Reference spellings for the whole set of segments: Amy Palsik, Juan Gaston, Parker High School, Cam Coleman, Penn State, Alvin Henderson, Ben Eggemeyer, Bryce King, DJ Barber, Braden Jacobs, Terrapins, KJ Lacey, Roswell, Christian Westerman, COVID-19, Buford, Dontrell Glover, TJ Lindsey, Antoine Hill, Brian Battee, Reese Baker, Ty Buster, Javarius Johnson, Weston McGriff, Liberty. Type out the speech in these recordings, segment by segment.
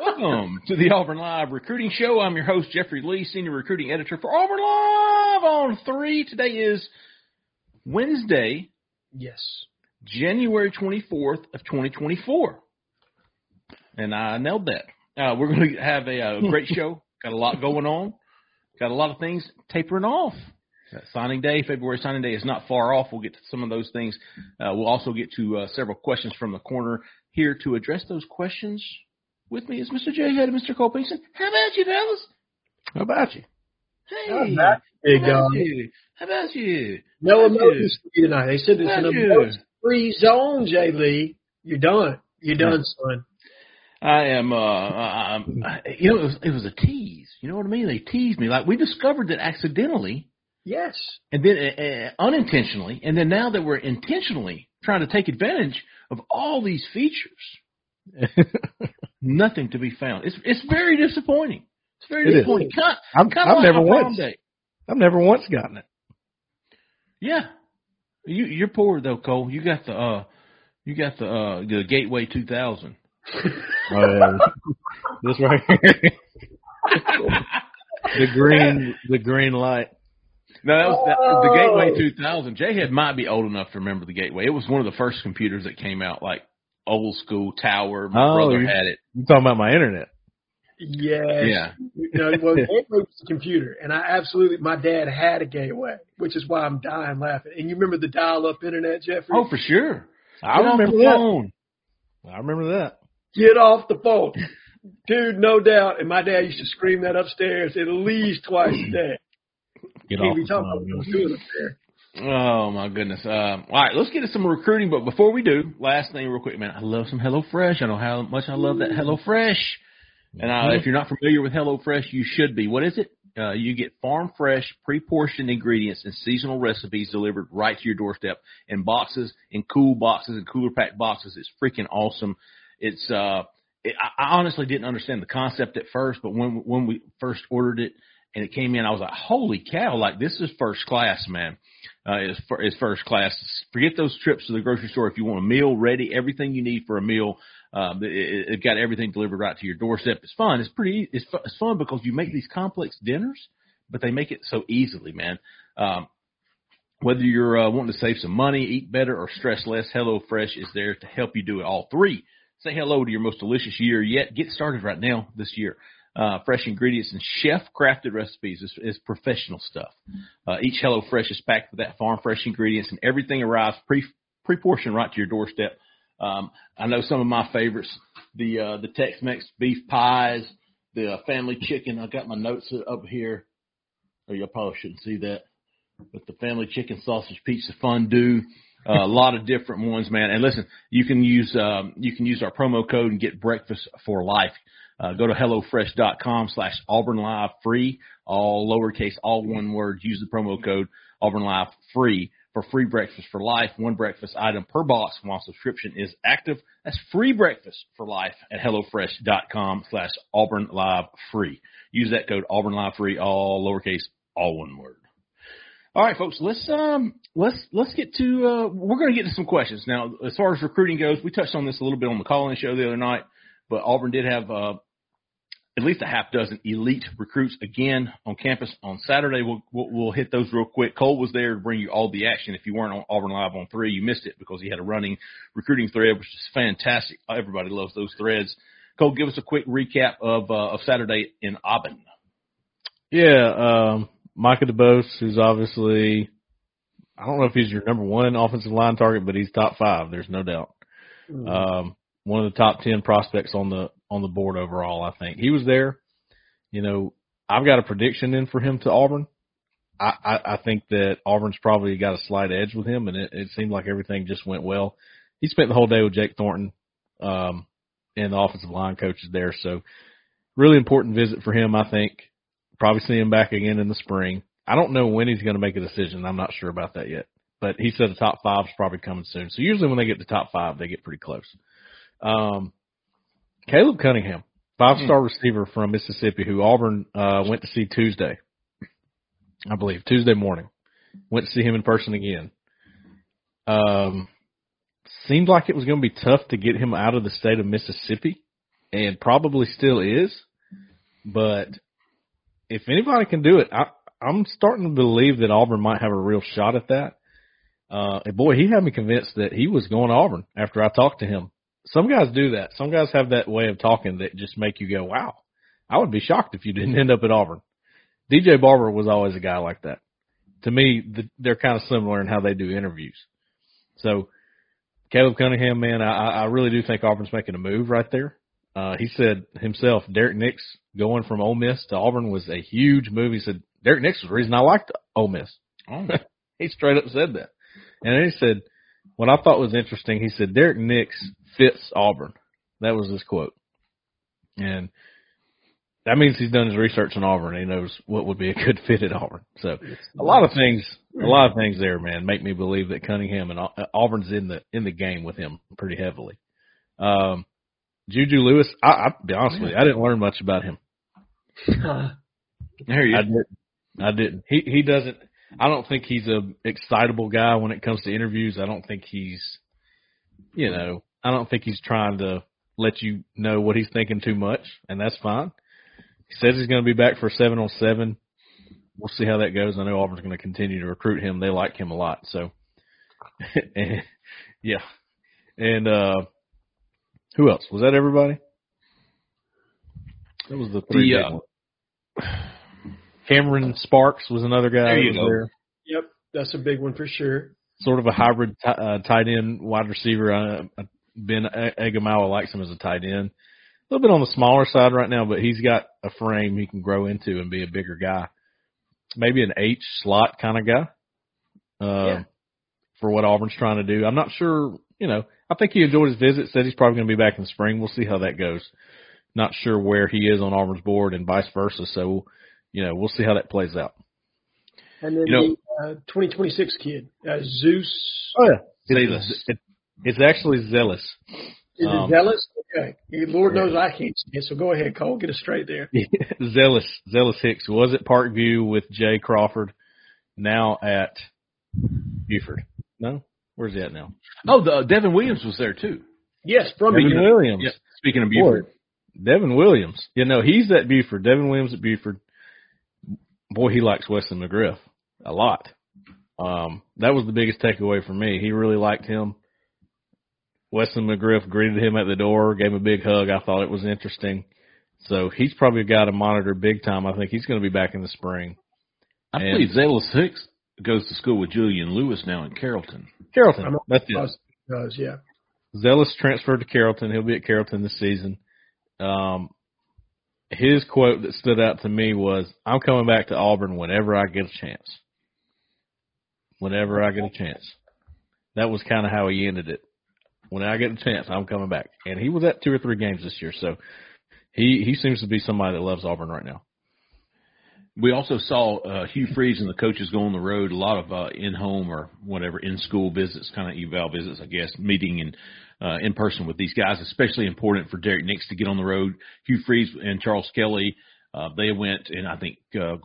Welcome to the Auburn Live Recruiting Show. I'm your host, Jeffrey Lee, Senior Recruiting Editor for Auburn Live on 3. Today is Wednesday, January 24th of 2024, and I nailed that. We're going to have a great show. Got a lot going on. Got a lot of things tapering off. Signing day, February signing day is not far off. We'll get to some of those things. We'll also get to several questions from the corner here to address those questions. With me is Mr. Jhead and Mr. Cole Pinkston. How about you, fellas? How about you? Hey. How about you? No emotions for you tonight. They said it's an emotion-free zone, Jay Lee. You're done. You're done, son. I am, you know, it was a tease. You know what I mean? They teased me. Like, we discovered that accidentally. Yes. And then unintentionally. And then now that we're intentionally trying to take advantage of all these features. Nothing to be found. It's very disappointing. It's very disappointing. I've never once gotten it. Yeah, you're poor though, Cole. You got the Gateway 2000. This right here, the green light. No, that was the Gateway 2000. Jhead might be old enough to remember the Gateway. It was one of the first computers that came out, like. Old school tower. My brother had it. You're talking about my internet. Yes. Yeah. Gateway was a computer, and I my dad had a Gateway, which is why I'm dying laughing. And you remember the dial-up internet, Jeffrey? Oh, for sure. I remember that. Get off the phone. Dude, no doubt. And my dad used to scream that upstairs at least twice a day. Get off the phone. Oh, my goodness. All right, let's get to some recruiting. But before we do, last thing real quick, man, I love some HelloFresh. I know how much I love that HelloFresh. And if you're not familiar with HelloFresh, you should be. What is it? You get farm-fresh, pre-portioned ingredients and seasonal recipes delivered right to your doorstep in boxes, in cool boxes, in cooler-packed boxes. It's freaking awesome. It's I honestly didn't understand the concept at first, but when we first ordered it, and it came in, I was like, holy cow, like this is first class, man. It's first class. Forget those trips to the grocery store. If you want a meal ready, everything you need for a meal, it got everything delivered right to your doorstep. It's fun. It's pretty. It's fun because you make these complex dinners, but they make it so easily, man. Whether you're wanting to save some money, eat better, or stress less, HelloFresh is there to help you do it all three. Say hello to your most delicious year yet. Get started right now this year. Fresh ingredients and chef-crafted recipes is professional stuff. Each HelloFresh is packed with that farm-fresh ingredients, and everything arrives pre-portioned right to your doorstep. I know some of my favorites, the Tex-Mex beef pies, the family chicken. I got my notes up here. Oh, y'all probably shouldn't see that. But the family chicken sausage pizza fondue. A lot of different ones, man. And listen, you can use our promo code and get breakfast for life. Go to hellofresh.com/auburnlivefree, all lowercase, all one word. Use the promo code auburnlivefree for free breakfast for life. One breakfast item per box while subscription is active. That's free breakfast for life at hellofresh.com/auburnlivefree. Use that code auburnlivefree, all lowercase, all one word. All right, folks, let's get to we're going to get to some questions. Now, as far as recruiting goes, we touched on this a little bit on the call-in show the other night, but Auburn did have at least a half dozen elite recruits again on campus on Saturday. We'll hit those real quick. Cole was there to bring you all the action. If you weren't on Auburn Live on 3, you missed it because he had a running recruiting thread, which is fantastic. Everybody loves those threads. Cole, give us a quick recap of Saturday in Auburn. Yeah, Micah DeBose, who's obviously, I don't know if he's your number one offensive line target, but he's top 5. There's no doubt. Mm-hmm. One of the top 10 prospects on the board overall, I think. He was there. You know, I've got a prediction in for him to Auburn. I think that Auburn's probably got a slight edge with him, and it seemed like everything just went well. He spent the whole day with Jake Thornton. and the offensive line coaches there. So really important visit for him, I think. Probably see him back again in the spring. I don't know when he's going to make a decision. I'm not sure about that yet. But he said the top five is probably coming soon. So usually when they get to top five, they get pretty close. Caleb Cunningham, five-star receiver from Mississippi who Auburn went to see Tuesday, I believe, Tuesday morning. Went to see him in person again. Seemed like it was going to be tough to get him out of the state of Mississippi, and probably still is. But if anybody can do it, I'm starting to believe that Auburn might have a real shot at that. And boy, he had me convinced that he was going to Auburn after I talked to him. Some guys do that. Some guys have that way of talking that just make you go, wow, I would be shocked if you didn't end up at Auburn. DJ Barber was always a guy like that. To me, they're kind of similar in how they do interviews. So Caleb Cunningham, man, I really do think Auburn's making a move right there. He said himself, Derek Nix going from Ole Miss to Auburn was a huge move. He said, Derek Nix was the reason I liked Ole Miss. Oh. He straight up said that. And then he said, what I thought was interesting, he said, Derek Nix fits Auburn. That was his quote. And that means he's done his research on Auburn. He knows what would be a good fit at Auburn. So a lot of things there, man, make me believe that Cunningham and Auburn's in the game with him pretty heavily. Juju Lewis, I'll be honest with you, I didn't learn much about him. I didn't. He doesn't. I don't think he's a excitable guy when it comes to interviews. I don't think he's, I don't think he's trying to let you know what he's thinking too much, and that's fine. He says he's going to be back for 7-on-7. We'll see how that goes. I know Auburn's going to continue to recruit him. They like him a lot. So, yeah. And who else? Was that everybody? That was the three big ones. Cameron Sparks was another guy. There you go. There. Yep, that's a big one for sure. Sort of a hybrid tight end, wide receiver. Ben Eggemeyer likes him as a tight end. A little bit on the smaller side right now, but he's got a frame he can grow into and be a bigger guy. Maybe an H slot kind of guy for what Auburn's trying to do. I'm not sure, I think he enjoyed his visit, said he's probably going to be back in the spring. We'll see how that goes. Not sure where he is on Auburn's board and vice versa, so we'll see how that plays out. And then the 2026 kid, Zeus. Oh, yeah. It's actually Zealous. Is it Zealous? Okay. Lord knows I can't see it, so go ahead, Cole. Get us straight there. Zealous Hicks was at Parkview with Jay Crawford, now at Buford. No? Where's he at now? Oh, Devin Williams was there, too. Yes, from Devin Williams. Yeah. Speaking of Buford. Devin Williams. He's at Buford. Devin Williams at Buford. Boy, he likes Weston McGriff a lot. That was the biggest takeaway for me. He really liked him. Weston McGriff greeted him at the door, gave him a big hug. I thought it was interesting. So he's probably a guy to monitor big time. I think he's going to be back in the spring. I believe Zealous Hicks goes to school with Julian Lewis now in Carrollton. That's it. Does, yeah. Zealous transferred to Carrollton. He'll be at Carrollton this season. His quote that stood out to me was, I'm coming back to Auburn whenever I get a chance. Whenever I get a chance. That was kind of how he ended it. When I get a chance, I'm coming back. And he was at 2 or 3 games this year, so he seems to be somebody that loves Auburn right now. We also saw Hugh Freeze and the coaches go on the road, a lot of in-home or whatever, in-school visits, kind of eval visits, I guess, meeting and in person with these guys, especially important for Derek Nix to get on the road. Hugh Freeze and Charles Kelly, they went, and I think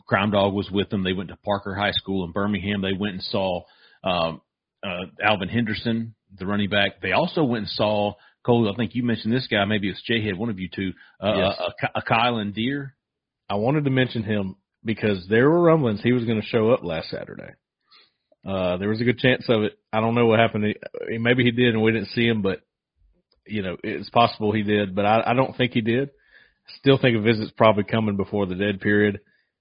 Crime Dog was with them. They went to Parker High School in Birmingham. They went and saw Alvin Henderson, the running back. They also went and saw, Cole, I think you mentioned this guy. Maybe it's Jhead, one of you two, a Kylen Deer. I wanted to mention him because there were rumblings he was going to show up last Saturday. There was a good chance of it. I don't know what happened. Maybe he did and we didn't see him, but, it's possible he did. But I don't think he did. Still think a visit's probably coming before the dead period,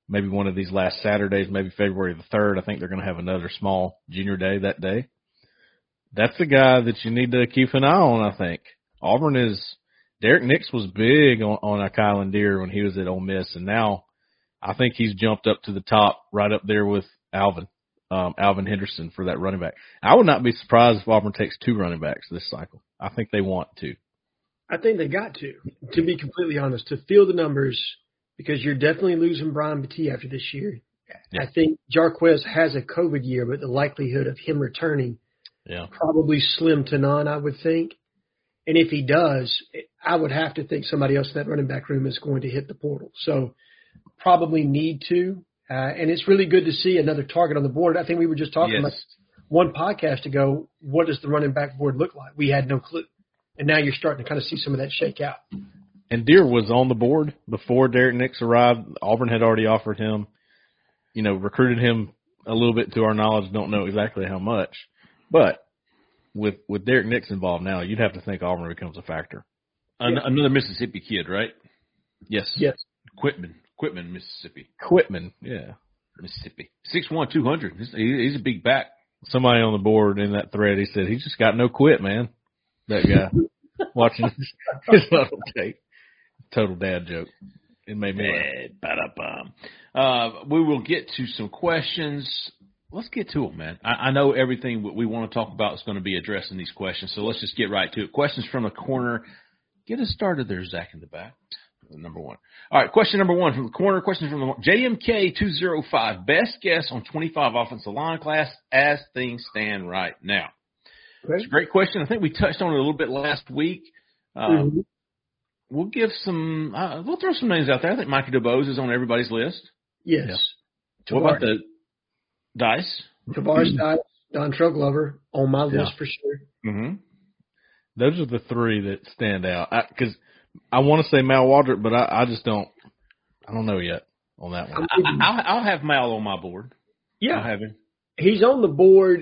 maybe one of these last Saturdays, maybe February the 3rd. I think they're going to have another small junior day that day. That's the guy that you need to keep an eye on, I think. Auburn is – Derek Nix was big on Kylen Deer when he was at Ole Miss, and now I think he's jumped up to the top right up there with Alvin Henderson for that running back. I would not be surprised if Auburn takes 2 running backs this cycle. I think they want to. I think they got to be completely honest, to feel the numbers, because you're definitely losing Brian Battee after this year. Yeah. I think Jarquez has a COVID year, but the likelihood of him returning probably slim to none, I would think. And if he does, I would have to think somebody else in that running back room is going to hit the portal. So probably need to. And it's really good to see another target on the board. I think we were just talking about one podcast ago, what does the running back board look like? We had no clue. And now you're starting to kind of see some of that shake out. And Deer was on the board before Derek Nix arrived. Auburn had already offered him, you know, recruited him a little bit to our knowledge. Don't know exactly how much. But with Derek Nix involved now, you'd have to think Auburn becomes a factor. Another Mississippi kid, right? Yes. Quitman, Mississippi. Quitman, yeah. Mississippi. 6'1", 200. He's a big back. Somebody on the board in that thread, he said, he's just got no quit, man. That guy watching his little tape. Total dad joke. It made me laugh. We will get to some questions. Let's get to them, man. I know everything we want to talk about is going to be addressed in these questions, so let's just get right to it. Questions from the corner. Get us started there, Zach, in the back. Number one. All right, question number one from the corner. Question from the JMK205. Best guess on 25 offensive line class as things stand right now. Okay. It's a great question. I think we touched on it a little bit last week. We'll give some we'll throw some names out there. I think Micah DeBose is on everybody's list. Yes. Yeah. What about the Dice? Tavares Dice, Dontrell Glover on my list for sure. Mm-hmm. Those are the three that stand out. Because I want to say Mal Waldrop, but I just don't. I don't know yet on that one. I'll have Mal on my board. Yeah, I'll have him. He's on the board.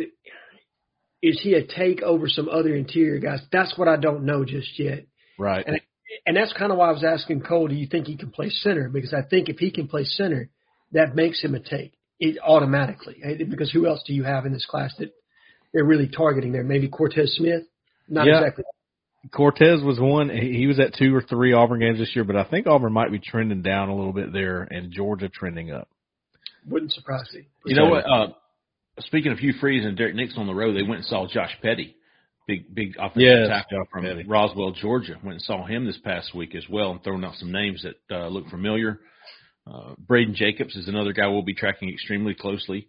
Is he a take over some other interior guys? That's what I don't know just yet. Right, and that's kind of why I was asking Cole. Do you think he can play center? Because I think if he can play center, that makes him a take it automatically. Because who else do you have in this class that they're really targeting there? Maybe Cortez Smith. Not exactly. Cortez was one. He was at two or three Auburn games this year, but I think Auburn might be trending down a little bit there and Georgia trending up. Wouldn't surprise me. You know what? Speaking of Hugh Freeze and Derek Nix on the road, they went and saw Josh Petty, big offensive tackle from Roswell, Georgia. Went and saw him this past week as well and throwing out some names that look familiar. Braden Jacobs is another guy we'll be tracking extremely closely.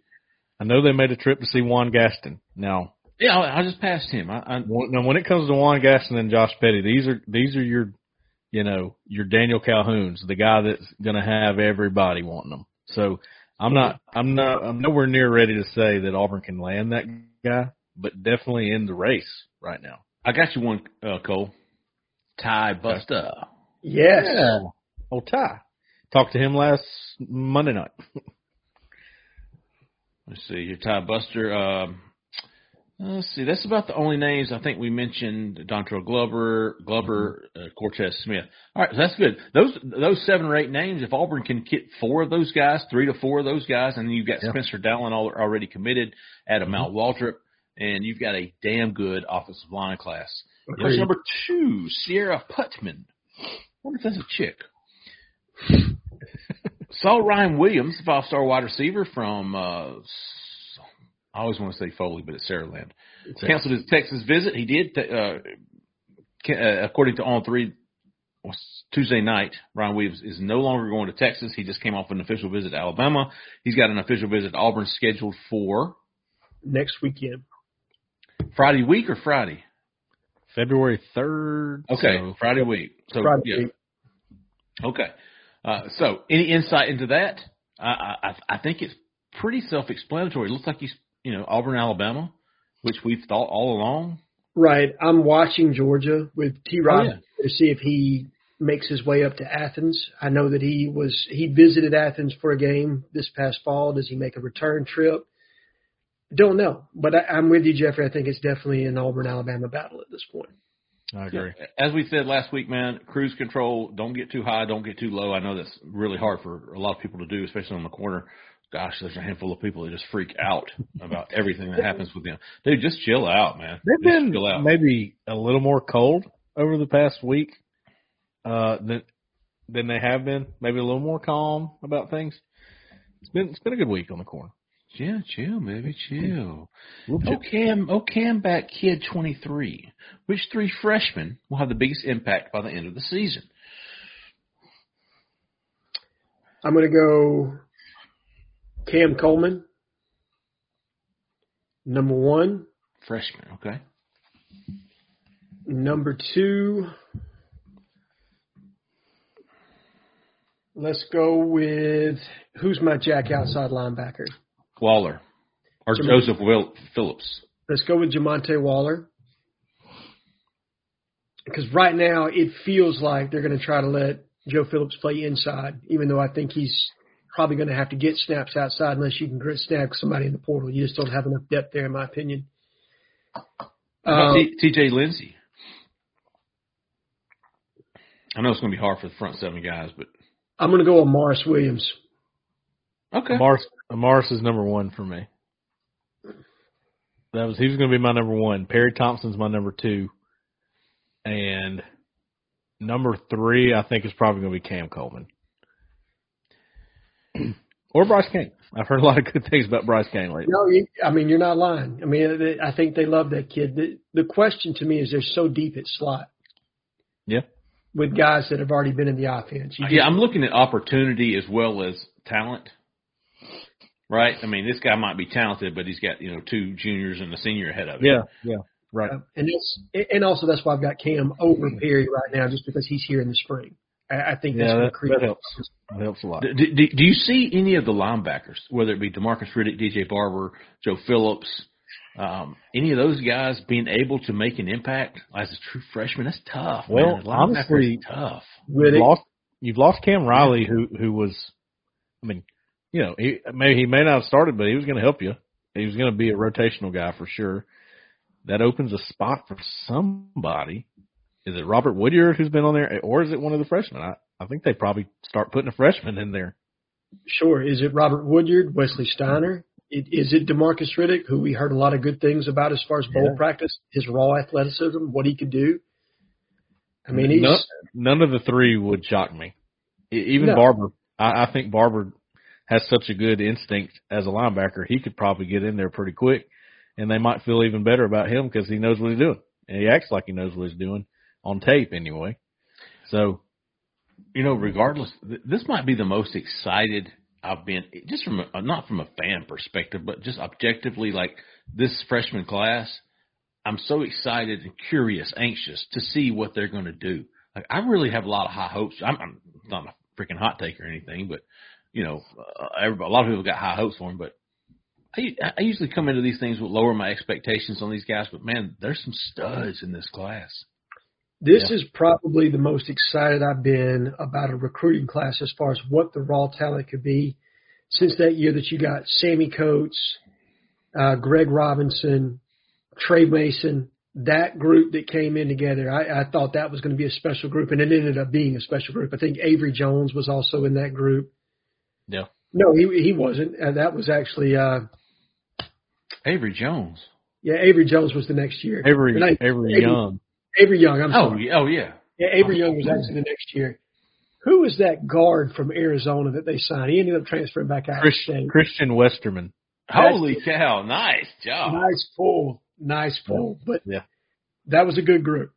I know they made a trip to see Juan Gaston. Now, yeah, I just passed him. Now, when it comes to Juan Gaston and Josh Petty, these are your, you know, your Daniel Calhouns, the guy that's going to have everybody wanting them. So I'm nowhere near ready to say that Auburn can land that guy, but definitely in the race right now. I got you one, Cole. Ty Buster. Yes. Yeah. Oh, Ty. Talked to him last Monday night. Let's see. Your Ty Buster. Let's see. That's about the only names I think we mentioned. Dontrell Glover, Cortez Smith. All right, so that's good. Those 7 or 8 names. If Auburn can get 4 of those guys, 3 to 4 of those guys, and you've got Spencer Dowlin already committed, add a Mount Waldrop, and you've got a damn good offensive line class. Okay. Question number 2, Sierra Putman. I wonder if that's a chick. Saul Ryan Williams, 5-star wide receiver from. I always want to say Foley, but it's Saraland. Canceled his Texas visit. He did, according to On3, Tuesday night, Ryan Williams is no longer going to Texas. He just came off an official visit to Alabama. He's got an official visit to Auburn scheduled for next weekend. Friday week or Friday? February 3rd. Okay, so Friday week. So Friday week. Okay. So any insight into that? I think it's pretty self-explanatory. It looks like he's Auburn, Alabama, which we've thought all along. Right. I'm watching Georgia with T-Rod to see if he makes his way up to Athens. I know that he visited Athens for a game this past fall. Does he make a return trip? Don't know. But I'm with you, Jeffrey. I think it's definitely an Auburn-Alabama battle at this point. I agree. Yeah. As we said last week, man, cruise control, don't get too high, don't get too low. I know that's really hard for a lot of people to do, especially on the corner. Gosh, there's a handful of people that just freak out about everything that happens with them. Dude, just chill out, man. They've been maybe a little more cold over the past week than they have been. Maybe a little more calm about things. It's been a good week on the corner. Chill, baby, chill. Ocam back kid 23. Which three freshmen will have the biggest impact by the end of the season? I'm going to go Cam Coleman, number one. Freshman, okay. Number two, let's go with who's my jack outside linebacker? Waller or Joseph Phillips. Let's go with Jamonte Waller. Because right now it feels like they're going to try to let Joe Phillips play inside, even though I think he's probably going to have to get snaps outside unless you can snap somebody in the portal. You just don't have enough depth there, in my opinion. TJ Lindsey. I know it's going to be hard for the front seven guys, but I'm going to go with Morris Williams. Okay. Morris is number one for me. He was going to be my number one. Perry Thompson's my number two. And number three, I think, is probably going to be Cam Coleman. Or Bryce King. I've heard a lot of good things about Bryce King lately. No, you're not lying. I think they love that kid. The question to me is they're so deep at slot. Yeah. With guys that have already been in the offense. I'm looking at opportunity as well as talent. Right? This guy might be talented, but he's got, two juniors and a senior ahead of him. Yeah, right. And also that's why I've got Cam over Perry right now, just because he's here in the spring. I think that's going to create – that helps a lot. Do you see any of the linebackers, whether it be DeMarcus Riddick, DJ Barber, Joe Phillips, any of those guys being able to make an impact as a true freshman? That's tough. Well, honestly, tough. You've lost Cam Riley, who was – he may not have started, but he was going to help you. He was going to be a rotational guy for sure. That opens a spot for somebody. Is it Robert Woodyard who's been on there, or is it one of the freshmen? I think they probably start putting a freshman in there. Sure. Is it Robert Woodyard, Wesley Steiner? Is it DeMarcus Riddick, who we heard a lot of good things about as far as bowl practice, his raw athleticism, what he could do? None of the three would shock me. Barber. I think Barber has such a good instinct as a linebacker, he could probably get in there pretty quick, and they might feel even better about him because he knows what he's doing. And he acts like he knows what he's doing, on tape anyway. So, regardless, this might be the most excited I've been, just from not from a fan perspective, but just objectively, like this freshman class, I'm so excited and curious, anxious to see what they're going to do. Like, I really have a lot of high hopes. I'm not a freaking hot take or anything, but a lot of people got high hopes for him, but I usually come into these things with lower my expectations on these guys, but man, there's some studs in this class. This is probably the most excited I've been about a recruiting class as far as what the raw talent could be since that year that you got Sammy Coates, Greg Robinson, Trey Mason, that group that came in together. I thought that was going to be a special group, and it ended up being a special group. I think Avery Jones was also in that group. Yeah. No, he wasn't. And that was actually Avery Jones. Yeah, Avery Jones was the next year. Avery Young. Avery Young, I'm sorry. Oh, yeah. Yeah, Avery Young was actually the next year. Who was that guard from Arizona that they signed? He ended up transferring back out. Christian Westerman. Holy cow, nice job. Nice pull. But that was a good group.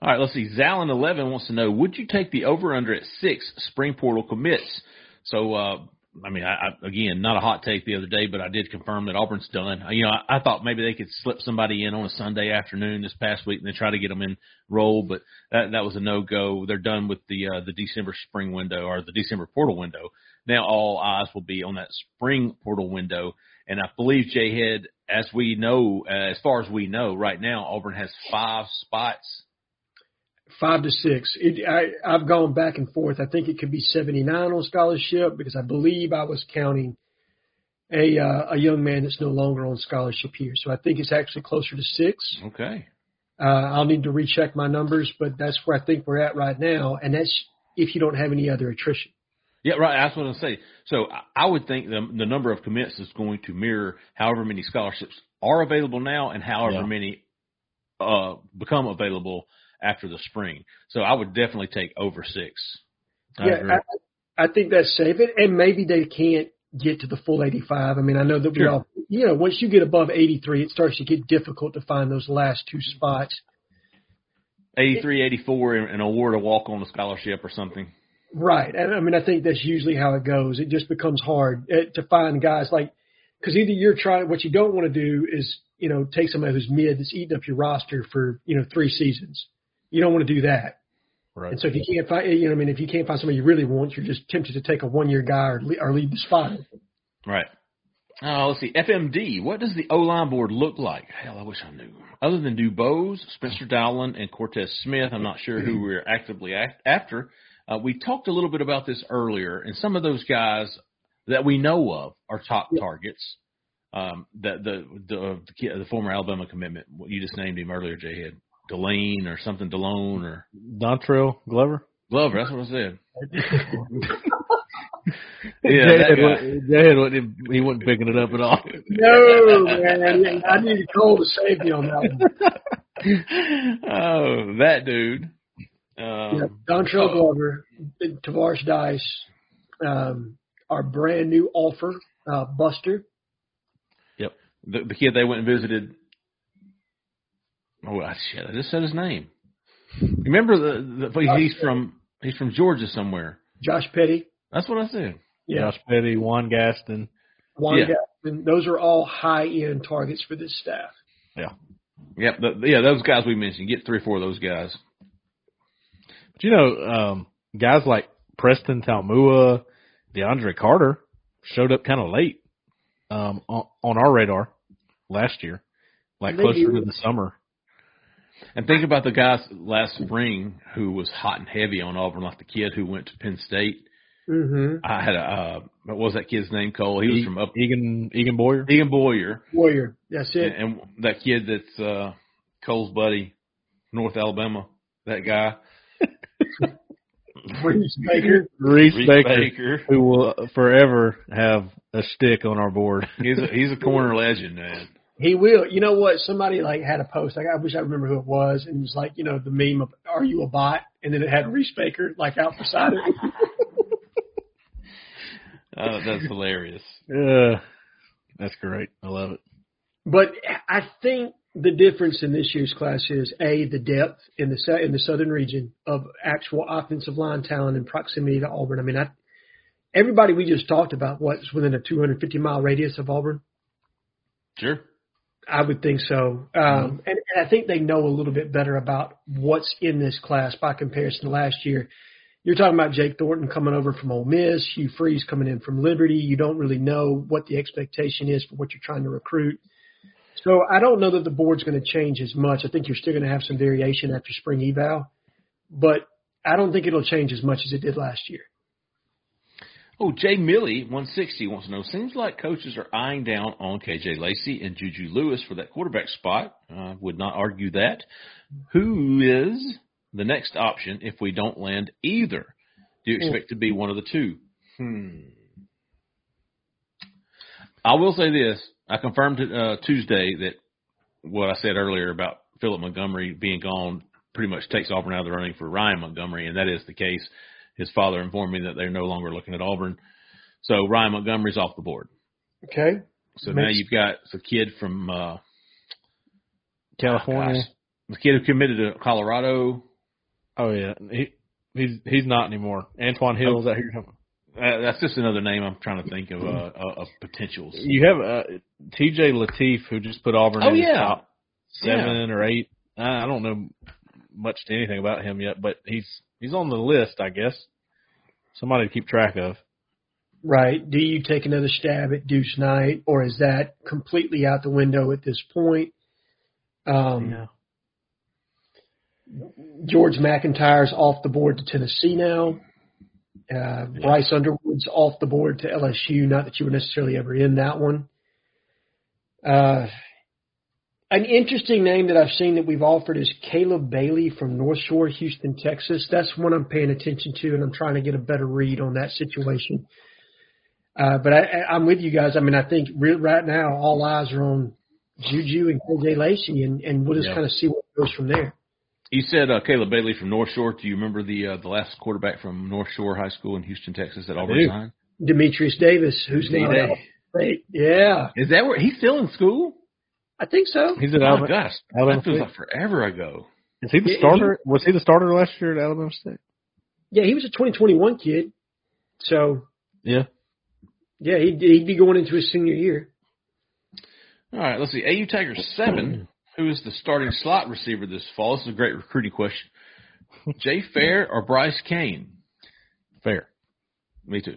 All right, let's see. Zallen11 wants to know, would you take the over-under at 6 spring portal commits? So, again, not a hot take the other day, but I did confirm that Auburn's done. I thought maybe they could slip somebody in on a Sunday afternoon this past week and then try to get them enrolled, but that was a no-go. They're done with the December spring window or the December portal window. Now all eyes will be on that spring portal window, and I believe, Jhead, as far as we know right now, Auburn has 5 spots. 5 to 6. I've gone back and forth. I think it could be 79 on scholarship because I believe I was counting a young man that's no longer on scholarship here. So I think it's actually closer to 6. Okay. I'll need to recheck my numbers, but that's where I think we're at right now, and that's if you don't have any other attrition. Yeah, right. That's what I'm saying. So I would think the number of commits is going to mirror however many scholarships are available now and however many become available after the spring. So I would definitely take over 6. I think that's safe. And maybe they can't get to the full 85. I mean, I know that we all, you know, once you get above 83, it starts to get difficult to find those last two spots. 83, 84, and award a walk-on scholarship or something. Right. I mean, I think that's usually how it goes. It just becomes hard to find guys like – because either you're trying – what you don't want to do is, you know, take somebody who's mid that's eating up your roster for, you know, three seasons. You don't want to do that. Right. And so if you can't find – you know, I mean, if you can't find somebody you really want, you're just tempted to take a one-year guy or leave the spot. Right. Let's see. FMD, what does the O-line board look like? Hell, I wish I knew. Other than DuBose, Spencer Dowlin, and Cortez Smith, I'm not sure who we're actively after. We talked a little bit about this earlier, and some of those guys that we know of are top targets. The former Alabama commitment, you just named him earlier, Jhead. Delane or something, Delone or Dontrell Glover. Glover, that's what I said. Jhead, he wasn't picking it up at all. No, man. I needed Cole to save me on that one. Oh, that dude. Dontrell Glover, Tavares Dice, our brand new offer, Buster. Yep. The kid they went and visited. Oh, shit. I just said his name. Remember, he's from Georgia somewhere. Josh Petty. That's what I said. Yeah. Josh Petty, Juan Gaston. Gaston. Those are all high-end targets for this staff. Yeah. Yep. Those guys we mentioned. Get three or four of those guys. But, you know, guys like Preston Talmua, DeAndre Carter showed up kind of late on our radar last year, like closer to the summer. And think about the guys last spring who was hot and heavy on Auburn, like the kid who went to Penn State. Mm-hmm. I had a what was that kid's name, Cole? He was from up Egan Boyer. Boyer, that's it. And that kid that's Cole's buddy, North Alabama. That guy, Reese Baker, who will forever have a stick on our board. He's a corner legend, man. He will. You know what? Somebody had a post. I wish I remember who it was, and it was like, you know, the meme of "Are you a bot?" And then it had Reese Baker out beside it. Oh, that's hilarious. That's great. I love it. But I think the difference in this year's class is, A, the depth in the southern region of actual offensive line talent and proximity to Auburn. I mean, everybody we just talked about, what's within a 250-mile radius of Auburn? Sure. I would think so. And I think they know a little bit better about what's in this class by comparison to last year. You're talking about Jake Thornton coming over from Ole Miss, Hugh Freeze coming in from Liberty. You don't really know what the expectation is for what you're trying to recruit. So I don't know that the board's going to change as much. I think you're still going to have some variation after spring eval, but I don't think it'll change as much as it did last year. Oh, Jay Milley, 160, wants to know, seems like coaches are eyeing down on KJ Lacey and Juju Lewis for that quarterback spot. I would not argue that. Who is the next option if we don't land either? Do you expect to be one of the two? I will say this. I confirmed Tuesday that what I said earlier about Philip Montgomery being gone pretty much takes Auburn out of the running for Ryan Montgomery, and that is the case. His father informed me that they're no longer looking at Auburn. So Ryan Montgomery's off the board. Okay. So now you've got a kid from California. The kid who committed to Colorado. Oh, yeah. He's not anymore. Antoine Hill, is that who you're talking about? That's just another name I'm trying to think of potentials. You have TJ Lateef, who just put Auburn in the top 7 or 8. I don't know much to anything about him yet, but he's on the list, I guess. Somebody to keep track of. Right. Do you take another stab at Deuce Knight, or is that completely out the window at this point? Yeah. George McIntyre's off the board to Tennessee now. Bryce Underwood's off the board to LSU. Not that you were necessarily ever in that one. An interesting name that I've seen that we've offered is Caleb Bailey from North Shore, Houston, Texas. That's one I'm paying attention to, and I'm trying to get a better read on that situation. But I'm with you guys. I mean, I think right now all eyes are on Juju and KJ Lacey, and we'll just kind of see what goes from there. You said Caleb Bailey from North Shore. Do you remember the last quarterback from North Shore High School in Houston, Texas that Auburn signed? Demetrius Davis, who's now at Alabama State. Yeah. Is that where he's still in school? I think so. He's at Alabama. Gosh, that feels like forever ago. Is he the starter? Was he the starter last year at Alabama State? Yeah, he was a 2021 kid. So yeah, he'd be going into his senior year. All right, let's see. AU Tigers 7, who is the starting slot receiver this fall? This is a great recruiting question. Jay Fair or Bryce Kane? Fair. Me too.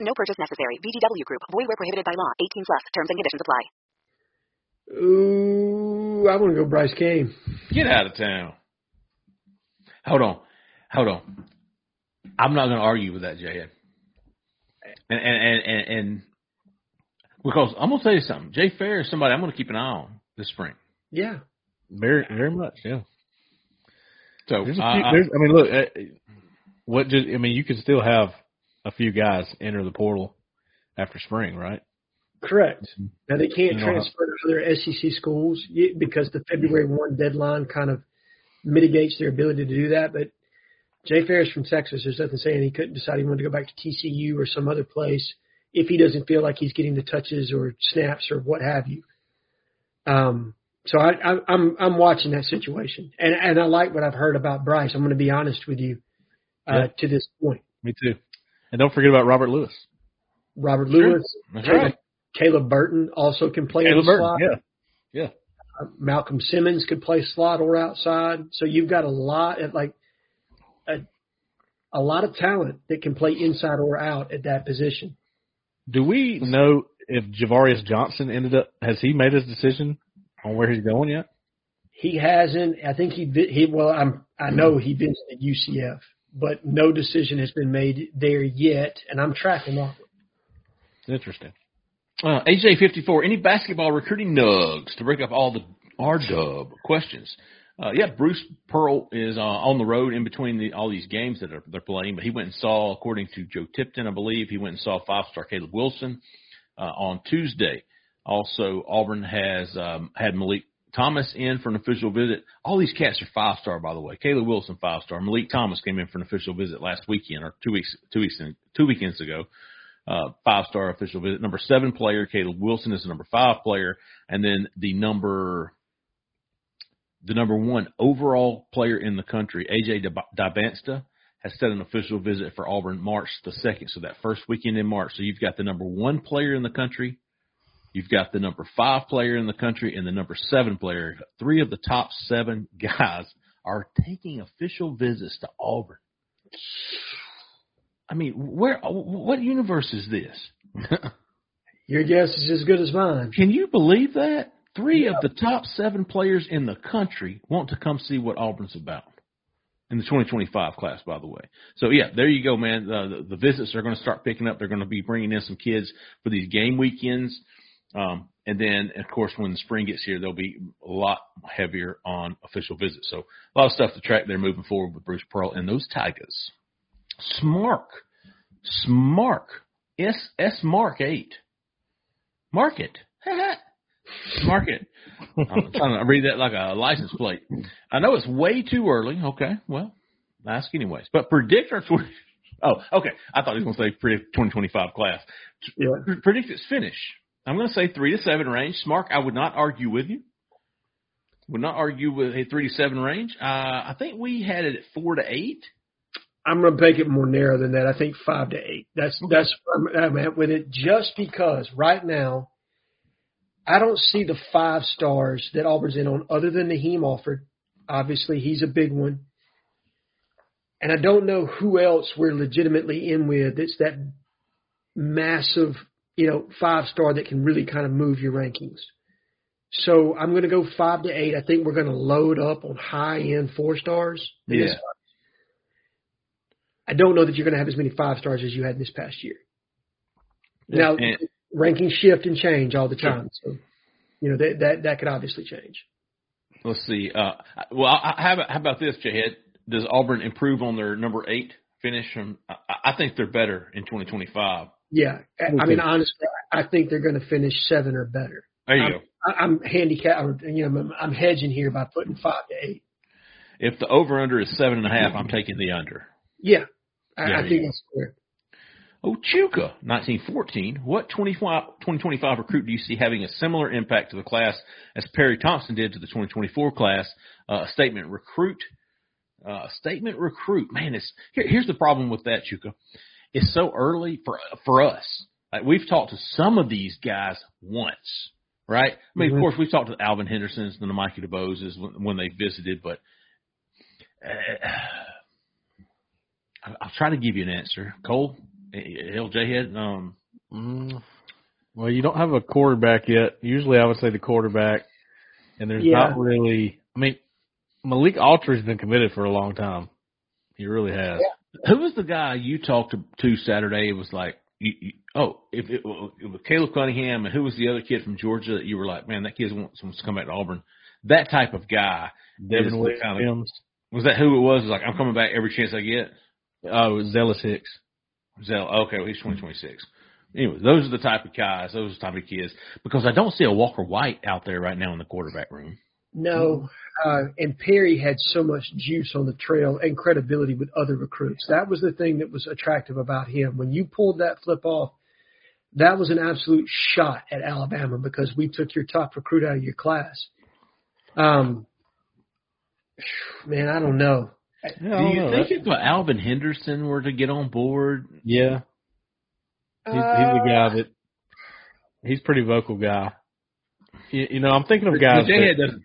No purchase necessary. VGW Group. Void where prohibited by law. 18 plus. Terms and conditions apply. Ooh, I want to go Bryce Kane. Get out of town. Hold on. I'm not going to argue with that, Jhead. And because I'm going to tell you something. Jay Fair is somebody I'm going to keep an eye on this spring. Yeah. Very, very much, yeah. So, you can still have a few guys enter the portal after spring, right? Correct. Now, they can't transfer to other SEC schools because the February 1 deadline kind of mitigates their ability to do that. But Jay Fair's from Texas. There's nothing saying he couldn't decide he wanted to go back to TCU or some other place if he doesn't feel like he's getting the touches or snaps or what have you. So I'm watching that situation. And I like what I've heard about Bryce. I'm going to be honest with you to this point. Me too. And don't forget about Robert Lewis. Robert Lewis. Sure. That's right. Caleb Burton also can play in the slot. Yeah. Malcolm Simmons could play slot or outside. So you've got a lot of talent that can play inside or out at that position. Do we know if Javarius Johnson has he made his decision on where he's going yet? He hasn't. I think I know he visited UCF, but no decision has been made there yet, and I'm tracking that. Interesting. AJ54, any basketball recruiting nugs to break up all the R-Dub questions? Bruce Pearl is on the road in between all these games that they're playing, but he went and saw, according to Joe Tipton, I believe, he went and saw five-star Caleb Wilson on Tuesday. Also, Auburn has had Malik Thomas in for an official visit. All these cats are five-star, by the way. Caleb Wilson, five-star. Malik Thomas came in for an official visit last weekend or two weekends ago. Five-star official visit. Number 7 player, Caleb Wilson, is the number 5 player. And then the number 1 overall player in the country, A.J. DiBansta, has set an official visit for Auburn March the 2nd, so that first weekend in March. So you've got the number 1 player in the country, you've got the number 5 player in the country, and the number 7 player. 3 of the top 7 guys are taking official visits to Auburn. I mean, what universe is this? Your guess is as good as mine. Can you believe that? 3 of the top 7 players in the country want to come see what Auburn's about in the 2025 class, by the way. So, yeah, there you go, man. The visits are going to start picking up. They're going to be bringing in some kids for these game weekends. And then, of course, when the spring gets here, they'll be a lot heavier on official visits. So a lot of stuff to track there moving forward with Bruce Pearl and those Tigers. Mark it. I'm trying to read that like a license plate. I know it's way too early. Okay, well, ask anyways. But predict our I thought he was going to say predict 2025 class. Yeah. Predict its finish. I'm going to say 3-7 range. Mark, I would not argue with you. Would not argue with a 3-7 range. I think we had it at 4-8. I'm going to make it more narrow than that. I think 5 to 8. That's where I'm at with it, just because right now I don't see the 5 stars that Auburn's in on other than Naheem Alford. Obviously, he's a big one. And I don't know who else we're legitimately in with. It's that massive, 5 star that can really kind of move your rankings. So I'm going to go 5 to 8. I think we're going to load up on high-end 4 stars. Yeah. I don't know that you're going to have as many 5 stars as you had this past year. Now, rankings shift and change all the time. So, that could obviously change. Let's see. How about this, Jhead? Does Auburn improve on their number 8 finish? I think they're better in 2025. Yeah. I mean, honestly, I think they're going to finish 7 or better. There you go. I'm handicapped. I'm hedging here by putting 5 to 8. If the over-under is 7.5, I'm taking the under. Yeah. I think that's fair. Ochuka, 1914. What 2025 recruit do you see having a similar impact to the class as Perry Thompson did to the 2024 class? A statement recruit. Man, here's the problem with that, Chuka. It's so early for us. Like, we've talked to some of these guys once, right? I mean, Of course, we've talked to the Alvin Hendersons and the Micah DeBoses when they visited, but I'll try to give you an answer. Cole, Jhead. Well, you don't have a quarterback yet. Usually I would say the quarterback, and there's not really – I mean, Malik Autry's been committed for a long time. He really has. Yeah. Who was the guy you talked to Saturday? It was like, it was Caleb Cunningham, and who was the other kid from Georgia that you were like, man, that kid wants to come back to Auburn? That type of guy. Devin Williams. Was that who it was? It was like, I'm coming back every chance I get. It was Zealous Hicks. Okay, well, he's 2026. Anyway, those are the type of guys, those are the type of kids, because I don't see a Walker White out there right now in the quarterback room. No, and Perry had so much juice on the trail and credibility with other recruits. That was the thing that was attractive about him. When you pulled that flip off, that was an absolute shot at Alabama because we took your top recruit out of your class. Man, I don't know. Do you think if Alvin Henderson were to get on board? Yeah. He's the guy that – he's a pretty vocal guy. I'm thinking of guys.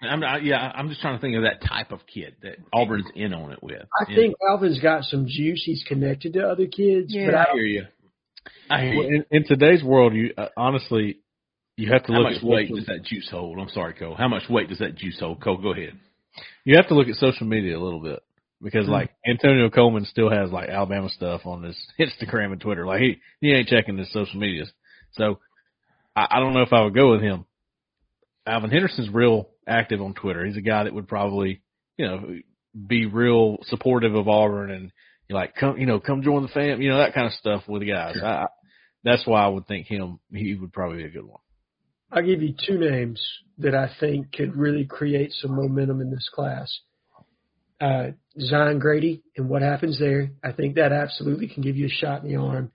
I'm just trying to think of that type of kid that Auburn's in on it with. I think Alvin's got some juice. He's connected to other kids. Yeah, but I hear you. In today's world, you honestly, you have to look at – how much weight does that juice hold? I'm sorry, Cole. How much weight does that juice hold? Cole, go ahead. You have to look at social media a little bit because, Antonio Coleman still has, Alabama stuff on his Instagram and Twitter. Like, he ain't checking his social medias. So I don't know if I would go with him. Alvin Henderson's real active on Twitter. He's a guy that would probably, be real supportive of Auburn and come join the fam, that kind of stuff with the guys. Sure. That's why I would think he would probably be a good one. I'll give you 2 names that I think could really create some momentum in this class. Zion Grady and what happens there. I think that absolutely can give you a shot in the arm.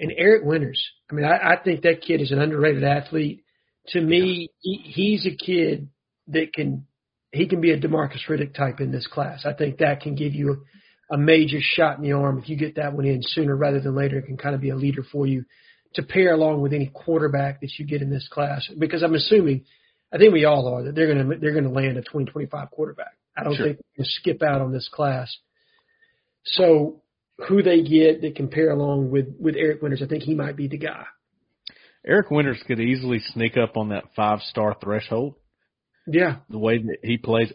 And Eric Winters. I mean, I think that kid is an underrated athlete. To me, he's a kid that can be a DeMarcus Riddick type in this class. I think that can give you a major shot in the arm if you get that one in sooner rather than later. It can kind of be a leader for you to pair along with any quarterback that you get in this class. Because I'm assuming, I think we all are, that they're going to land a 2025 quarterback. I don't think they're going to skip out on this class. So who they get that can pair along with Eric Winters, I think he might be the guy. Eric Winters could easily sneak up on that 5-star threshold. Yeah. The way that he plays.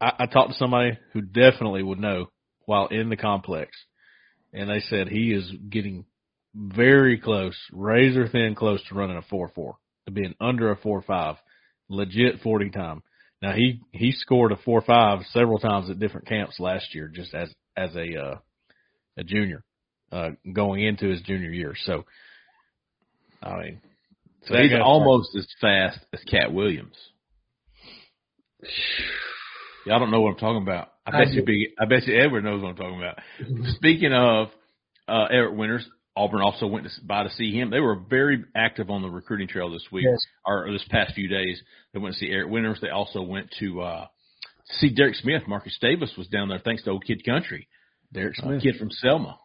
I talked to somebody who definitely would know while in the complex, and they said he is getting very close, razor-thin close to running a 4.4, to being under a 4.5, legit 40 time. Now, he scored a 4.5 several times at different camps last year just as a junior going into his junior year. So, I mean, so he's almost as fast as Cat Williams. Y'all don't know what I'm talking about. I bet you Edward knows what I'm talking about. Speaking of Eric Winters, Auburn also went to see him. They were very active on the recruiting trail this week, or this past few days. They went to see Eric Winters. They also went to see Derek Smith. Marcus Davis was down there thanks to Old Kid Country. Derek Smith. Kid from Selma.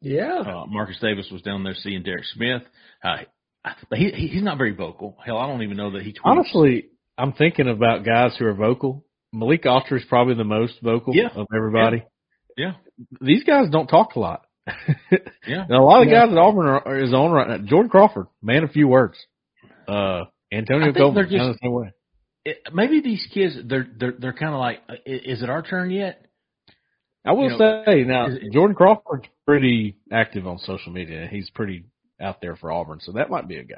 Yeah. Marcus Davis was down there seeing Derek Smith. He's not very vocal. Hell, I don't even know that he tweets. Honestly, I'm thinking about guys who are vocal. Malik Autry is probably the most vocal of everybody. Yeah. These guys don't talk a lot. And a lot of guys at Auburn is on right now. Jordan Crawford, man of few words. Antonio Goldman, kind of the same way. Maybe these kids, they're kind of like, is it our turn yet? I will say now, Jordan Crawford's pretty active on social media. He's pretty out there for Auburn, so that might be a guy.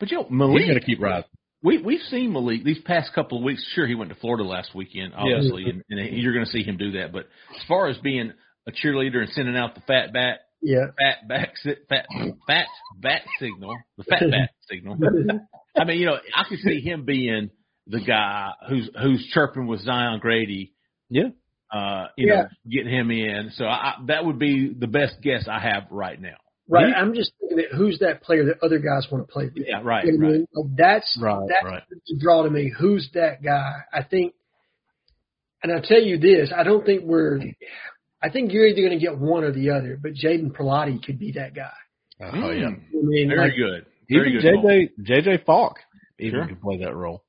But Malik, he's going to keep rising. We've seen Malik these past couple of weeks. Sure, he went to Florida last weekend, obviously, and you're going to see him do that. But as far as being a cheerleader and sending out the fat bat signal. I mean, I could see him being the guy who's chirping with Zion Grady. Yeah. You know, getting him in. So that would be the best guess I have right now. Right. I'm just thinking that who's that player that other guys want to play with. Yeah, right. You know what I mean? That's the draw to me. Who's that guy? I think, and I'll tell you this, I think you're either going to get one or the other, but Jaden Prelati could be that guy. Oh, yeah. I mean, very good. Very even JJ Falk could play that role.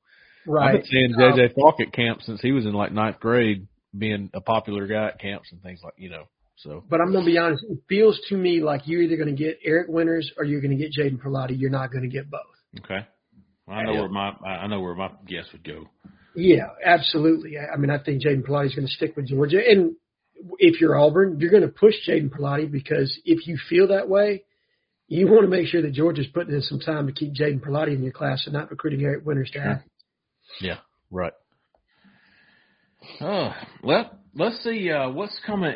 Right. I've been seeing JJ Falk at camp since he was in like ninth grade, being a popular guy at camps and things like, So. But I'm going to be honest. It feels to me like you're either going to get Eric Winters or you're going to get Jaden Prelati. You're not going to get both. Okay. Well, I know where my guess would go. Yeah, absolutely. I mean, I think Jaden Prelati is going to stick with Georgia. And if you're Auburn, you're going to push Jaden Prelati because if you feel that way, you want to make sure that Georgia's putting in some time to keep Jaden Prelati in your class and not recruiting Eric Winters to athletes. Yeah, right. Let's see what's coming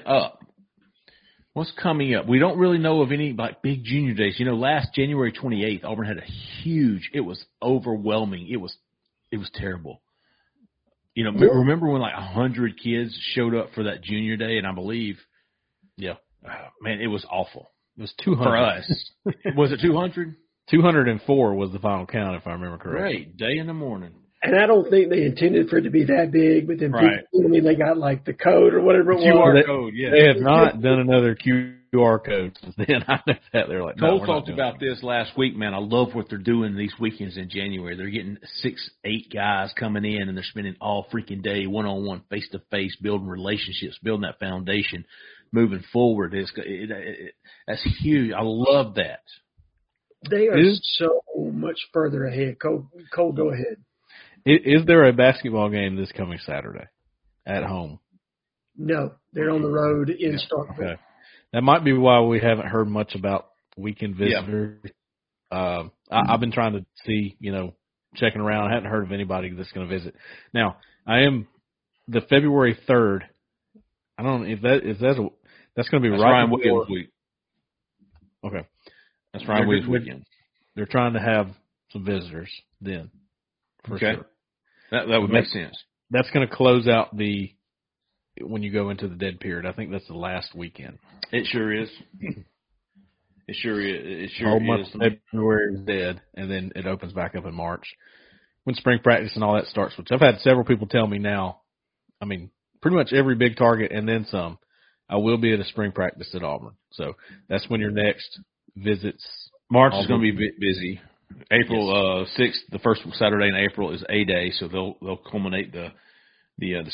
up. We don't really know of any like big junior days. Last January 28th, Auburn had a huge. It was overwhelming. It was terrible. Remember when like 100 kids showed up for that junior day, and I believe, man, it was awful. It was 200 for us. Was it 200? 204 was the final count, if I remember correctly. Great day in the morning. And I don't think they intended for it to be that big, but then they got like the code or whatever it was. QR code, yeah. They have not done another QR code since then. I know that. They're like, Cole talked about this last week, man. I love what they're doing these weekends in January. They're getting 6-8 guys coming in, and they're spending all freaking day one-on-one, face-to-face, building relationships, building that foundation, moving forward. That's huge. I love that. They are so much further ahead. Cole, go ahead. Is there a basketball game this coming Saturday at home? No, they're on the road in Starkville. Okay. That might be why we haven't heard much about weekend visitors. Yeah. I've been trying to see, checking around. I hadn't heard of anybody that's going to visit. Now, I am the February 3rd. I don't know that's going to be Ryan Williams week. Okay. That's Ryan Williams weekend. They're trying to have some visitors then. Sure. That would make sense. That's going to close out when you go into the dead period. I think that's the last weekend. It sure is. Whole month of February is dead, and then it opens back up in March when spring practice and all that starts, which I've had several people tell me now. I mean, pretty much every big target and then some, I will be at a spring practice at Auburn. So that's when your next visits. March is going to be busy. April 6th, the first Saturday in April is A-Day, so they'll culminate the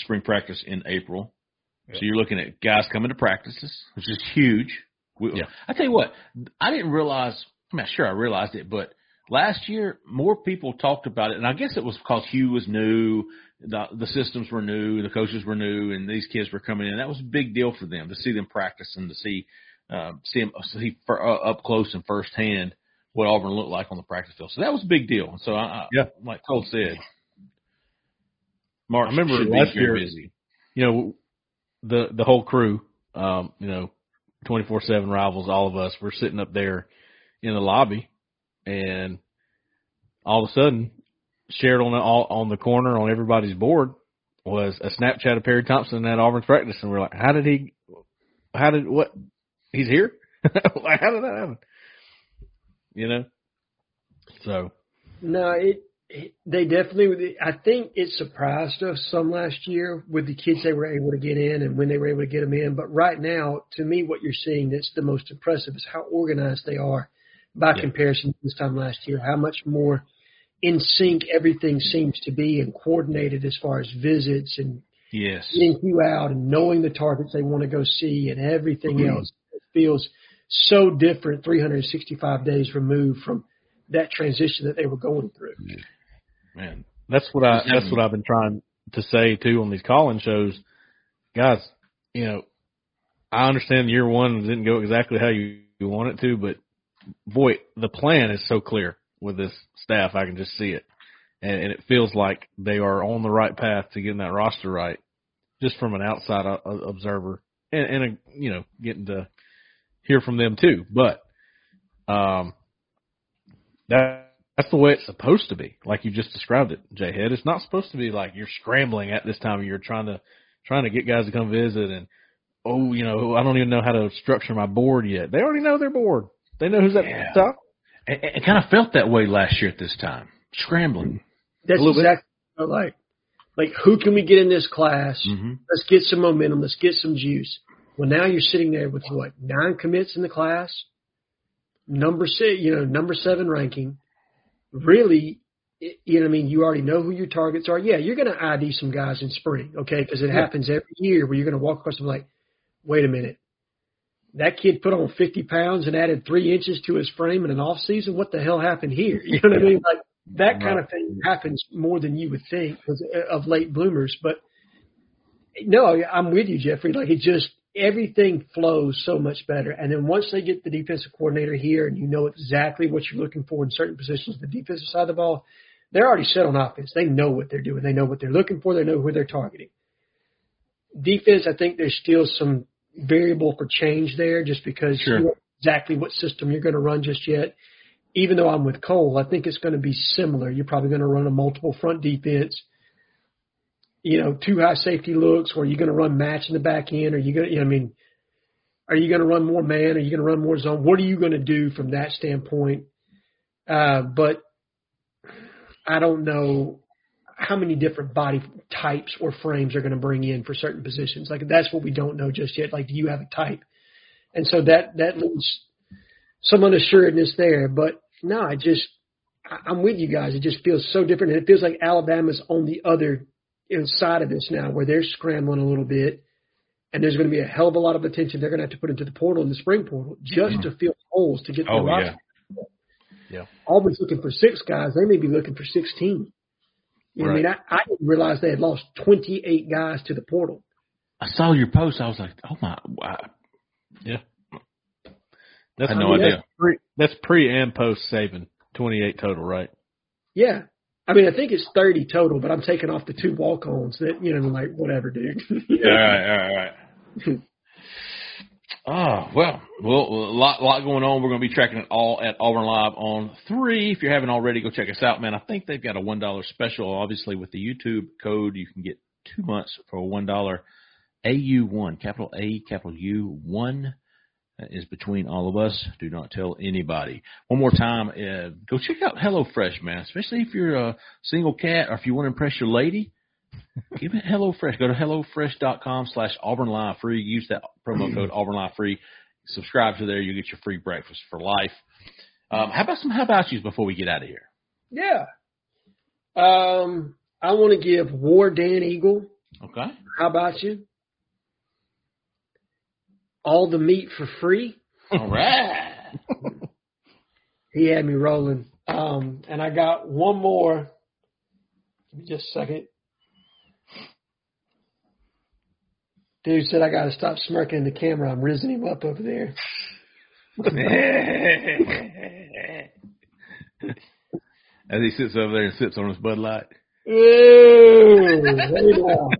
spring practice in April. Yep. So you're looking at guys coming to practices, which is huge. I tell you what, I didn't realize. I mean, sure I realized it, but last year more people talked about it, and I guess it was because Hugh was new, the systems were new, the coaches were new, and these kids were coming in. That was a big deal for them to see them practice and to see up close and firsthand what Auburn looked like on the practice field. So that was a big deal. So, like Cole said, Mark, I remember last year, busy. The whole crew, 24/7 Rivals, all of us, we're sitting up there in the lobby, and all of a sudden, shared on the corner on everybody's board was a Snapchat of Perry Thompson at Auburn's practice, and we're like, how did he's here? Like, how did that happen? So. No, They definitely – I think it surprised us some last year with the kids they were able to get in and when they were able to get them in. But right now, to me, what you're seeing that's the most impressive is how organized they are by comparison to this time last year, how much more in sync everything seems to be and coordinated as far as visits and getting you out and knowing the targets they want to go see and everything else. It feels so different 365 days removed from that transition that they were going through. Yeah. Man, that's what I've been trying to say too on these call-in shows, guys. You know, I understand year one didn't go exactly how you want it to, but boy, the plan is so clear with this staff. I can just see it, and it feels like they are on the right path to getting that roster right, just from an outside observer, and you know, getting to hear from them too. But That's the way it's supposed to be, like you just described it, Jhead. It's not supposed to be like you're scrambling at this time of year trying to get guys to come visit and, oh, you know, I don't even know how to structure my board yet. They already know their board. They know who's at the top. It kind of felt that way last year at this time, scrambling. That's exactly what I like. Like, who can we get in this class? Mm-hmm. Let's get some momentum. Let's get some juice. Well, now you're sitting there with, what, 9 commits in the class, number 7 ranking. Really, you know what I mean? You already know who your targets are. Yeah, you're going to ID some guys in spring, okay, because it happens every year where you're going to walk across them like, wait a minute, that kid put on 50 pounds and added 3 inches to his frame in an off season. What the hell happened here? You know what I mean? Like, that kind of thing happens more than you would think because of late bloomers. But, no, I'm with you, Jeffrey. Like, it just – everything flows so much better. And then once they get the defensive coordinator here and you know exactly what you're looking for in certain positions, the defensive side of the ball, they're already set on offense. They know what they're doing. They know what they're looking for. They know who they're targeting. Defense, I think there's still some variable for change there just because you know exactly what system you're going to run just yet. Even though I'm with Cole, I think it's going to be similar. You're probably going to run a multiple front defense. You know, 2 high safety looks, or are you going to run match in the back end? Are you going to, you know, I mean, are you going to run more man? Are you going to run more zone? What are you going to do from that standpoint? But I don't know how many different body types or frames are going to bring in for certain positions. Like, that's what we don't know just yet. Like, do you have a type? And so that leaves some unassuredness there. But no, I'm with you guys. It just feels so different. And it feels like Alabama's on the other inside of this now, where they're scrambling a little bit, and there's going to be a hell of a lot of attention they're going to have to put into the portal and the spring portal just to fill holes to get the roster. Yeah. Auburn's looking for 6 guys. They may be looking for 16. You know what I mean? I didn't realize they had lost 28 guys to the portal. I saw your post. I was like, oh my, wow. Yeah. That's no idea. That's pre and post saving 28 total, right? Yeah. I mean, I think it's 30 total, but I'm taking off the 2 walk-ons that, you know, like, whatever, dude. All right. Well, a lot going on. We're going to be tracking it all at Auburn Live on 3. If you haven't already, go check us out, man. I think they've got a $1 special. Obviously, with the YouTube code, you can get 2 months for $1. AU1, capital A, capital U1. That is between all of us. Do not tell anybody. One more time, go check out HelloFresh, man, especially if you're a single cat or if you want to impress your lady. Give it HelloFresh. Go to hellofresh.com/auburnlivefree. Use that promo code auburnlivefree. Subscribe to there. You'll get your free breakfast for life. How about some how about yous before we get out of here? Yeah. I want to give War Dan Eagle. Okay. How about you? All the meat for free. All right. He had me rolling. And I got one more. Give me just a second. Dude said I got to stop smirking in the camera. I'm rizzing him up over there. As he sits over there and sips on his Bud Light. Ooh, very loud.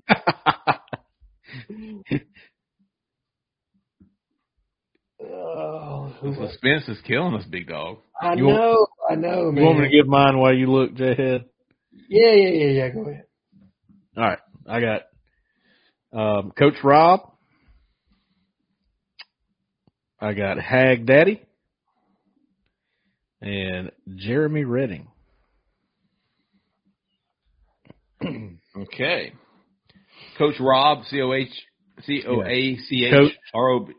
Oh, the suspense is killing us, big dog. I know, man. You want me to give mine while you look, Jhead? Yeah. Go ahead. All right. I got Coach Rob. I got Hag Daddy. And Jeremy Redding. Okay. Coach Rob, C-O-A-C-H-R-O-B.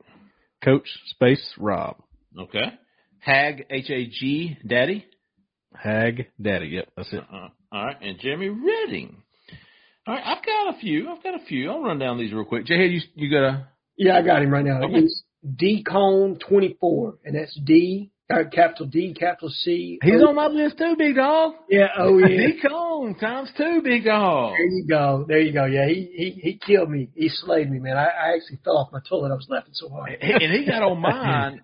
Coach space Rob. Okay. Hag, H-A-G, Daddy. Hag, Daddy. Yep, that's it. All right. And Jeremy Redding. All right. I've got a few. I'll run down these real quick. Jhead, you got a? Yeah, I got him right now. Okay. It's D-Cone 24, and that's D. Capital D, capital C. He's on my list too, big dog. Yeah, oh yeah. D Cone times two, big dog. There you go. Yeah, he killed me. He slayed me, man. I actually fell off my toilet. I was laughing so hard. And he got on mine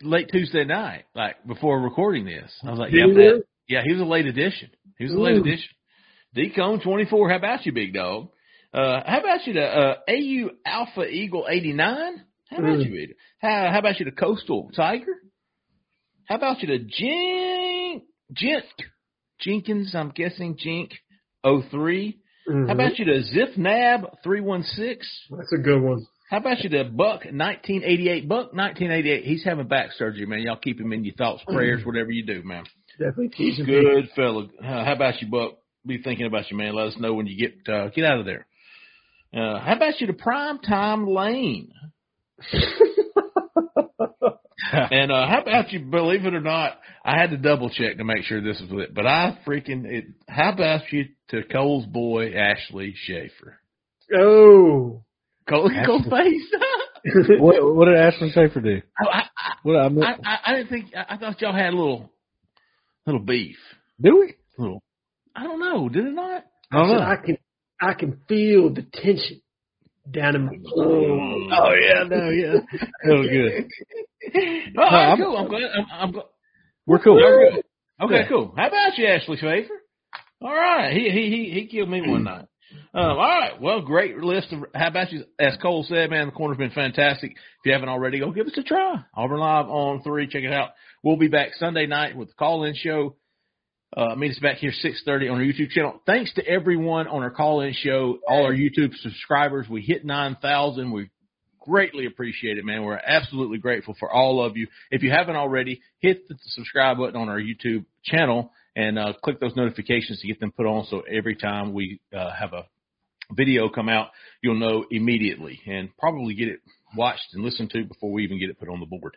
late Tuesday night, like before recording this. I was like, yeah, he was a late edition. D Cone 24. How about you, big dog? How about you to AU Alpha Eagle 89? How about you? How about you to Coastal Tiger? How about you to Jenkins, I'm guessing, Jink 03. Mm-hmm. How about you to Zifnab 316? That's a good one. How about you to Buck 1988? Buck 1988, he's having back surgery, man. Y'all keep him in your thoughts, prayers, whatever you do, man. Definitely. He's a good fella. How about you, Buck? Be thinking about you, man. Let us know when you get out of there. How about you to Primetime Lane? And how about you, believe it or not, I had to double-check to make sure this was it. But how about you to Cole's boy, Ashley Schaefer? Oh. Cole's face? what did Ashley Schaefer do? I thought y'all had a little beef. Do we? I don't know. Did it not? I don't know. I can feel the tension down in my throat. Oh, yeah. No, yeah. That was good. Oh, I'm cool. I'm glad. I'm glad. We're cool. Good. Okay, yeah. Cool. How about you, Ashley Schaefer? All right, he killed me one night. All right, well, great list of how about you? As Cole said, man, the corner's been fantastic. If you haven't already, go give us a try. Auburn Live on 3, check it out. We'll be back Sunday night with the call-in show. Meet us back here 6:30 on our YouTube channel. Thanks to everyone on our call-in show, all our YouTube subscribers. We hit 9,000. We've greatly appreciate it, man. We're absolutely grateful for all of you. If you haven't already, hit the subscribe button on our YouTube channel and click those notifications to get them put on so every time we have a video come out, you'll know immediately and probably get it watched and listened to before we even get it put on the board.